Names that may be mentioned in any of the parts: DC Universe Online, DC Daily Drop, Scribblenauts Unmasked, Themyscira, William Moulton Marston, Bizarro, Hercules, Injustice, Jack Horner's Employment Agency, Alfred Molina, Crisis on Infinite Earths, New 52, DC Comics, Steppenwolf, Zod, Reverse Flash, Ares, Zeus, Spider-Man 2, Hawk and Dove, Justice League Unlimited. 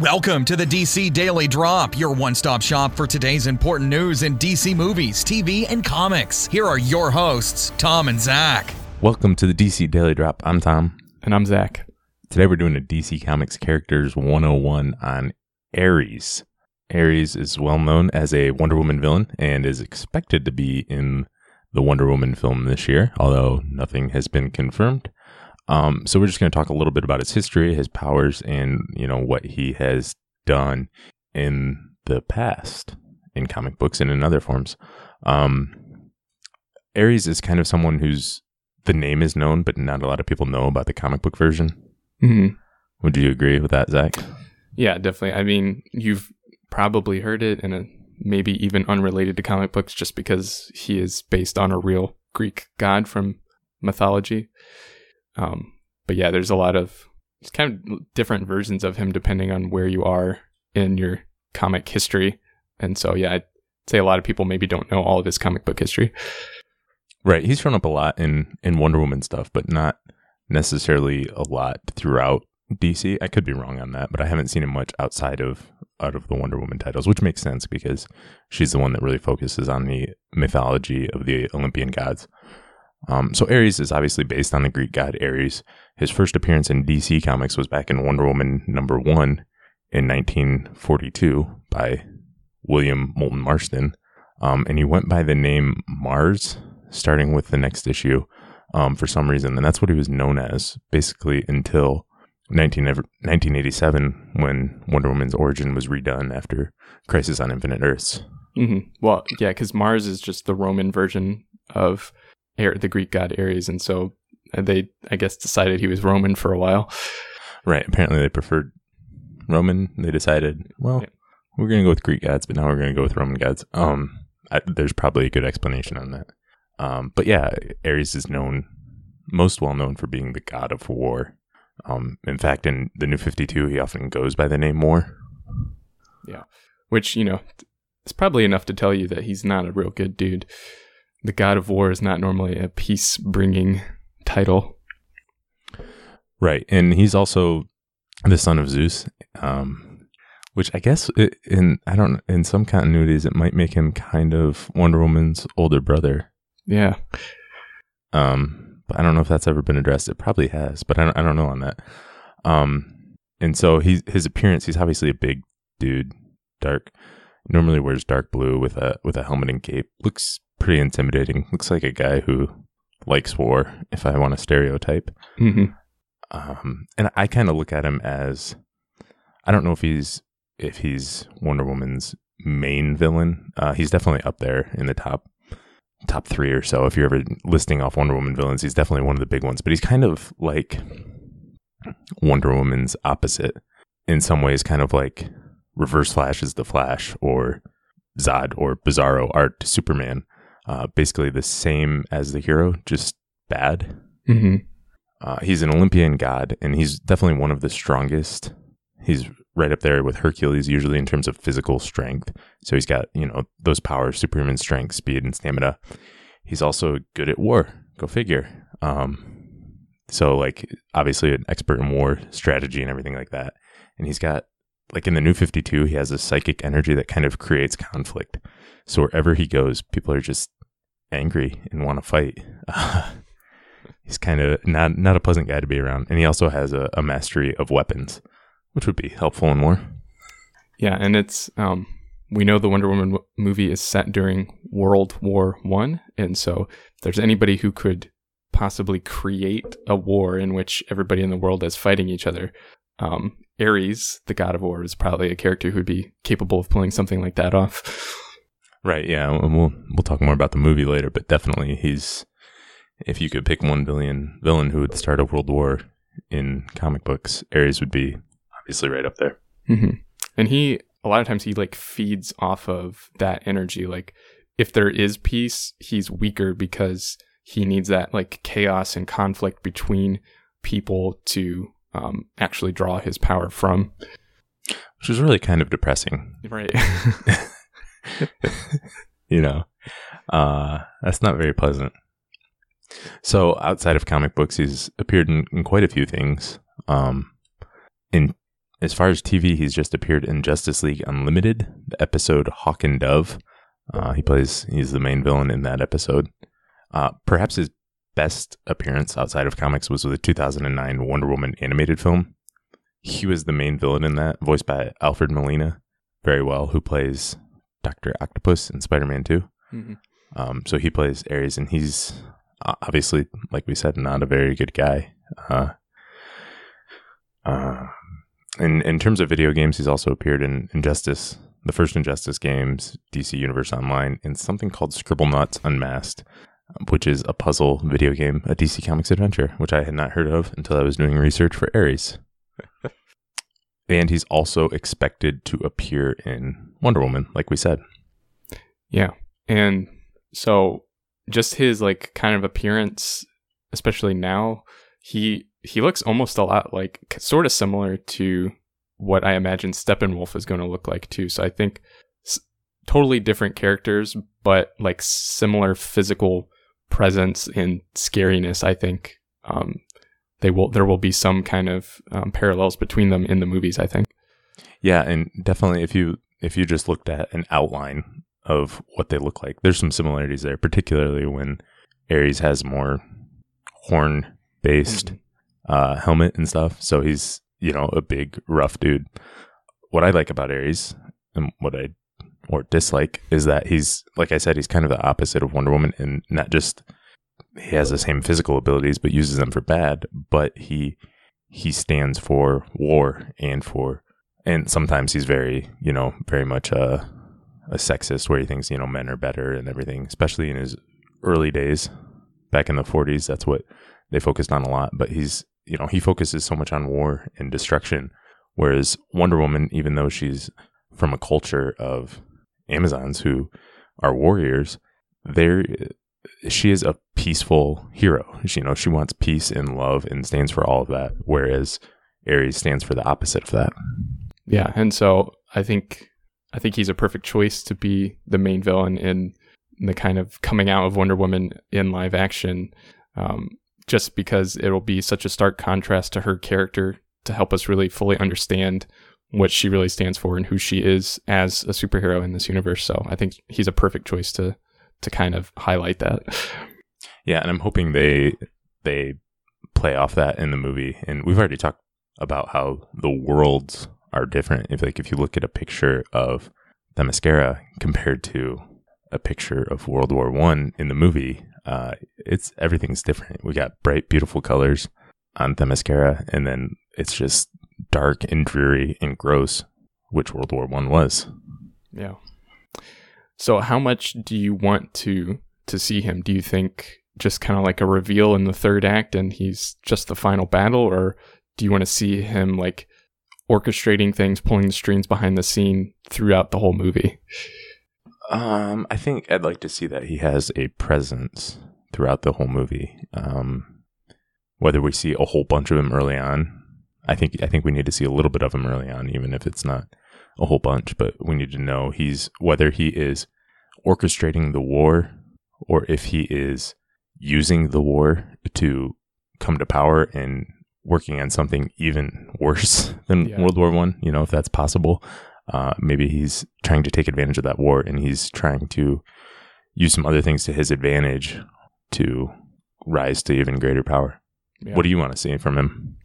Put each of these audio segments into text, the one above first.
Welcome to the DC Daily Drop, your one-stop shop for today's important news in DC movies, TV, and comics. Here are your hosts, Tom and Zach. Welcome to the DC Daily Drop. I'm Tom. And I'm Zach. Today we're doing a DC Comics Characters 101 on Ares. Ares is well known as a Wonder Woman villain and is expected to be in the Wonder Woman film this year, although nothing has been confirmed. So we're just going to talk a little bit about his history, his powers, and what he has done in the past in comic books and in other forms. Ares is kind of someone whose the name is known, but not a lot of people know about the comic book version. Mm-hmm. Would you agree with that, Zach? Yeah, definitely. I mean, you've probably heard it, and maybe even unrelated to comic books, just because he is based on a real Greek god from mythology. But yeah, there's a lot of kind of different versions of him depending on where you are in your comic history. And so, yeah, I'd say a lot of people maybe don't know all of his comic book history. Right. He's shown up a lot in Wonder Woman stuff, but not necessarily a lot throughout DC. I could be wrong on that, but I haven't seen him much out of the Wonder Woman titles, which makes sense because she's the one that really focuses on the mythology of the Olympian gods. So Ares is obviously based on the Greek god Ares. His first appearance in DC Comics was back in Wonder Woman #1 in 1942 by William Moulton Marston. And he went by the name Mars, starting with the next issue for some reason. And that's what he was known as, basically, until 1987, when Wonder Woman's origin was redone after Crisis on Infinite Earths. Mm-hmm. Well, yeah, because Mars is just the Roman version of the Greek god Ares, and so they, I guess, decided he was Roman for a while. Right. Apparently they preferred Roman. They decided, well, yeah, we're going to go with Greek gods, but now we're going to go with Roman gods. There's probably a good explanation on that. But yeah, Ares is known, most well known, for being the god of war. In fact, in the New 52, he often goes by the name War. Yeah. Which, it's probably enough to tell you that he's not a real good dude. The god of war is not normally a peace-bringing title. Right, and he's also the son of Zeus, which I guess in some continuities it might make him kind of Wonder Woman's older brother. Yeah. But I don't know if that's ever been addressed. It probably has, but I don't know on that. And so his appearance, he's obviously a big dude, dark. Normally wears dark blue with a helmet and cape. Looks pretty intimidating. Looks like a guy who likes war, if I want to stereotype. Mm-hmm. And I kind of look at him as, I don't know if he's Wonder Woman's main villain. He's definitely up there in the top three or so. If you're ever listing off Wonder Woman villains, he's definitely one of the big ones. But he's kind of like Wonder Woman's opposite in some ways, kind of like Reverse Flash is the Flash, or Zod or Bizarro are to Superman. Basically the same as the hero, just bad. Mm-hmm. He's an Olympian god, and he's definitely one of the strongest. He's right up there with Hercules, usually, in terms of physical strength. So he's got, those powers, superhuman strength, speed, and stamina. He's also good at war. Go figure. So, obviously an expert in war, strategy, and everything like that. And he's got, in the New 52, he has a psychic energy that kind of creates conflict. So wherever he goes, people are just angry and want to fight. He's kind of not a pleasant guy to be around. And he also has a mastery of weapons, which would be helpful in war. Yeah, and it's, we know the Wonder Woman movie is set during World War I. And so if there's anybody who could possibly create a war in which everybody in the world is fighting each other, Ares, the god of war, is probably a character who would be capable of pulling something like that off. Right, yeah, and we'll talk more about the movie later, but definitely he's, if you could pick one villain who would start a world war in comic books, Ares would be obviously right up there. Mm-hmm. And a lot of times he feeds off of that energy. If there is peace, he's weaker because he needs that chaos and conflict between people to actually draw his power from, which is really kind of depressing, right? That's not very pleasant. So outside of comic books, he's appeared in quite a few things. In As far as TV, he's just appeared in Justice League Unlimited, the episode Hawk and Dove. He's the main villain in that episode. Perhaps his best appearance outside of comics was with the 2009 Wonder Woman animated film. He was the main villain in that, voiced by Alfred Molina, very well, who plays Dr. Octopus in Spider-Man 2. Mm-hmm. So he plays Ares, and he's obviously, like we said, not a very good guy. In terms of video games, he's also appeared in Injustice, the first Injustice games, DC Universe Online, and something called Scribblenauts Unmasked, which is a puzzle video game, a DC Comics adventure, which I had not heard of until I was doing research for Ares. And he's also expected to appear in Wonder Woman, like we said. Yeah. And so just his like kind of appearance, especially now, he looks almost a lot like, sort of similar to what I imagine Steppenwolf is going to look like too. So I think totally different characters, but like similar physical presence and scariness. I think there will be some kind of parallels between them in the movies, I think. Yeah, and definitely if you just looked at an outline of what they look like, there's some similarities there, particularly when Ares has more horn based helmet and stuff, so he's, you know, a big rough dude. What I like about Ares and what I or dislike is that he's, like I said, he's kind of the opposite of Wonder Woman, and not just he has the same physical abilities but uses them for bad, but he stands for war and sometimes he's very much a sexist, where he thinks, you know, men are better and everything, especially in his early days back in the 40s. That's what they focused on a lot, but he's, you know, he focuses so much on war and destruction, whereas Wonder Woman, even though she's from a culture of Amazons who are warriors, she is a peaceful hero. She, you know, she wants peace and love and stands for all of that, whereas Ares stands for the opposite of that. Yeah, and so I think he's a perfect choice to be the main villain in the kind of coming out of Wonder Woman in live action, just because it'll be such a stark contrast to her character to help us really fully understand what she really stands for and who she is as a superhero in this universe. So I think he's a perfect choice to kind of highlight that. Yeah, and I'm hoping they play off that in the movie. And we've already talked about how the worlds are different. If you look at a picture of Themyscira compared to a picture of World War I in the movie, everything's different. We got bright, beautiful colors on Themyscira, and then it's just dark and dreary and gross, which World War I was. Yeah. So how much do you want to see him? Do you think just kind of like a reveal in the third act and he's just the final battle, or do you want to see him like orchestrating things, pulling the strings behind the scene throughout the whole movie? I think I'd like to see that he has a presence throughout the whole movie. Whether we see a whole bunch of him early on, I think we need to see a little bit of him early on, even if it's not a whole bunch. But we need to know whether he is orchestrating the war or if he is using the war to come to power and working on something even worse than World War I, you know, if that's possible. Maybe he's trying to take advantage of that war and he's trying to use some other things to his advantage to rise to even greater power. Yeah. What do you want to see from him?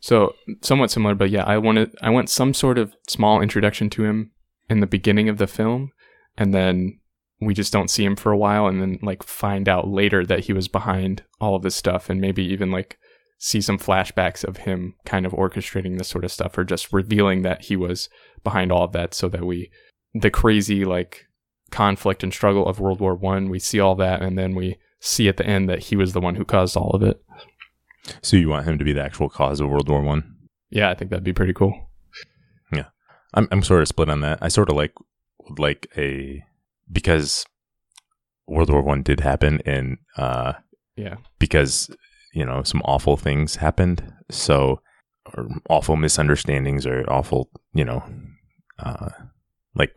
So somewhat similar, but yeah, I want some sort of small introduction to him in the beginning of the film, and then we just don't see him for a while, and then like find out later that he was behind all of this stuff, and maybe even like see some flashbacks of him kind of orchestrating this sort of stuff, or just revealing that he was behind all of that, so that the crazy like conflict and struggle of World War I, we see all that, and then we see at the end that he was the one who caused all of it. So you want him to be the actual cause of World War I? Yeah, I think that'd be pretty cool. Yeah, I'm sort of split on that. I sort of because World War I did happen, and because, you know, some awful things happened, so, or awful misunderstandings, or awful, you know, like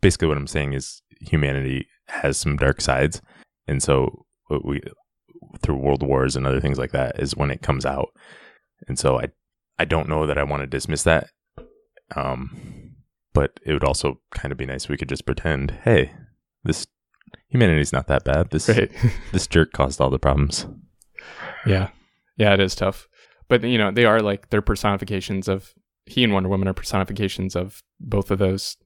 basically what I'm saying is humanity has some dark sides, and so we, through world wars and other things like that, is when it comes out. And so I don't know that I want to dismiss that But it would also kind of be nice if we could just pretend, hey, this humanity's not that bad. This right. This jerk caused all the problems. Yeah. Yeah, it is tough. But, you know, they are like, they're personifications of, he and Wonder Woman are personifications of both of those.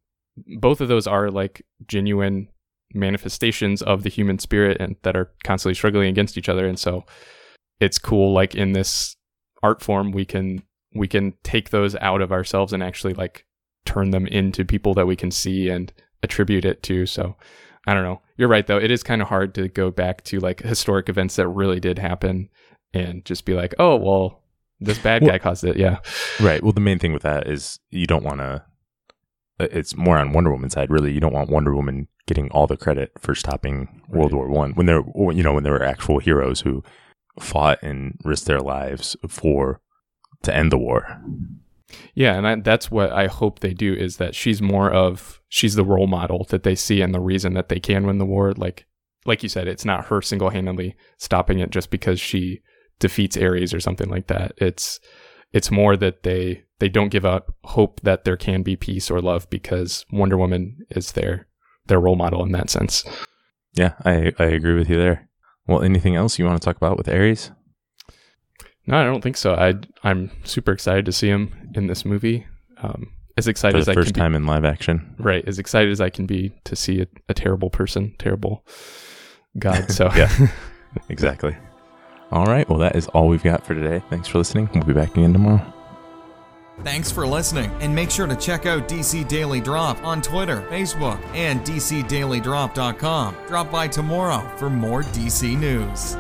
Both of those are like genuine manifestations of the human spirit and that are constantly struggling against each other. And so it's cool, like in this art form, we can take those out of ourselves and actually like turn them into people that we can see and attribute it to. So I don't know. You're right though. It is kind of hard to go back to like historic events that really did happen and just be like, oh, well, this bad guy caused it. Yeah. Right. Well, the main thing with that is you don't want to, it's more on Wonder Woman's side, really. You don't want Wonder Woman getting all the credit for stopping World War One when there were actual heroes who fought and risked their lives to end the war. Yeah, and that's what I hope they do, is that she's the role model that they see and the reason that they can win the war. Like you said, it's not her single-handedly stopping it just because she defeats Ares or something like that. It's more that they don't give up hope that there can be peace or love because Wonder Woman is their role model in that sense. Yeah, I agree with you there. Well, anything else you want to talk about with Ares? No, I don't think so. I'm super excited to see him in this movie. As excited as I can be. For the first time in live action. Right. As excited as I can be to see a terrible person, terrible God. So yeah, exactly. All right. Well, that is all we've got for today. Thanks for listening. We'll be back again tomorrow. Thanks for listening, and make sure to check out DC Daily Drop on Twitter, Facebook, and DCDailyDrop.com. Drop by tomorrow for more DC news.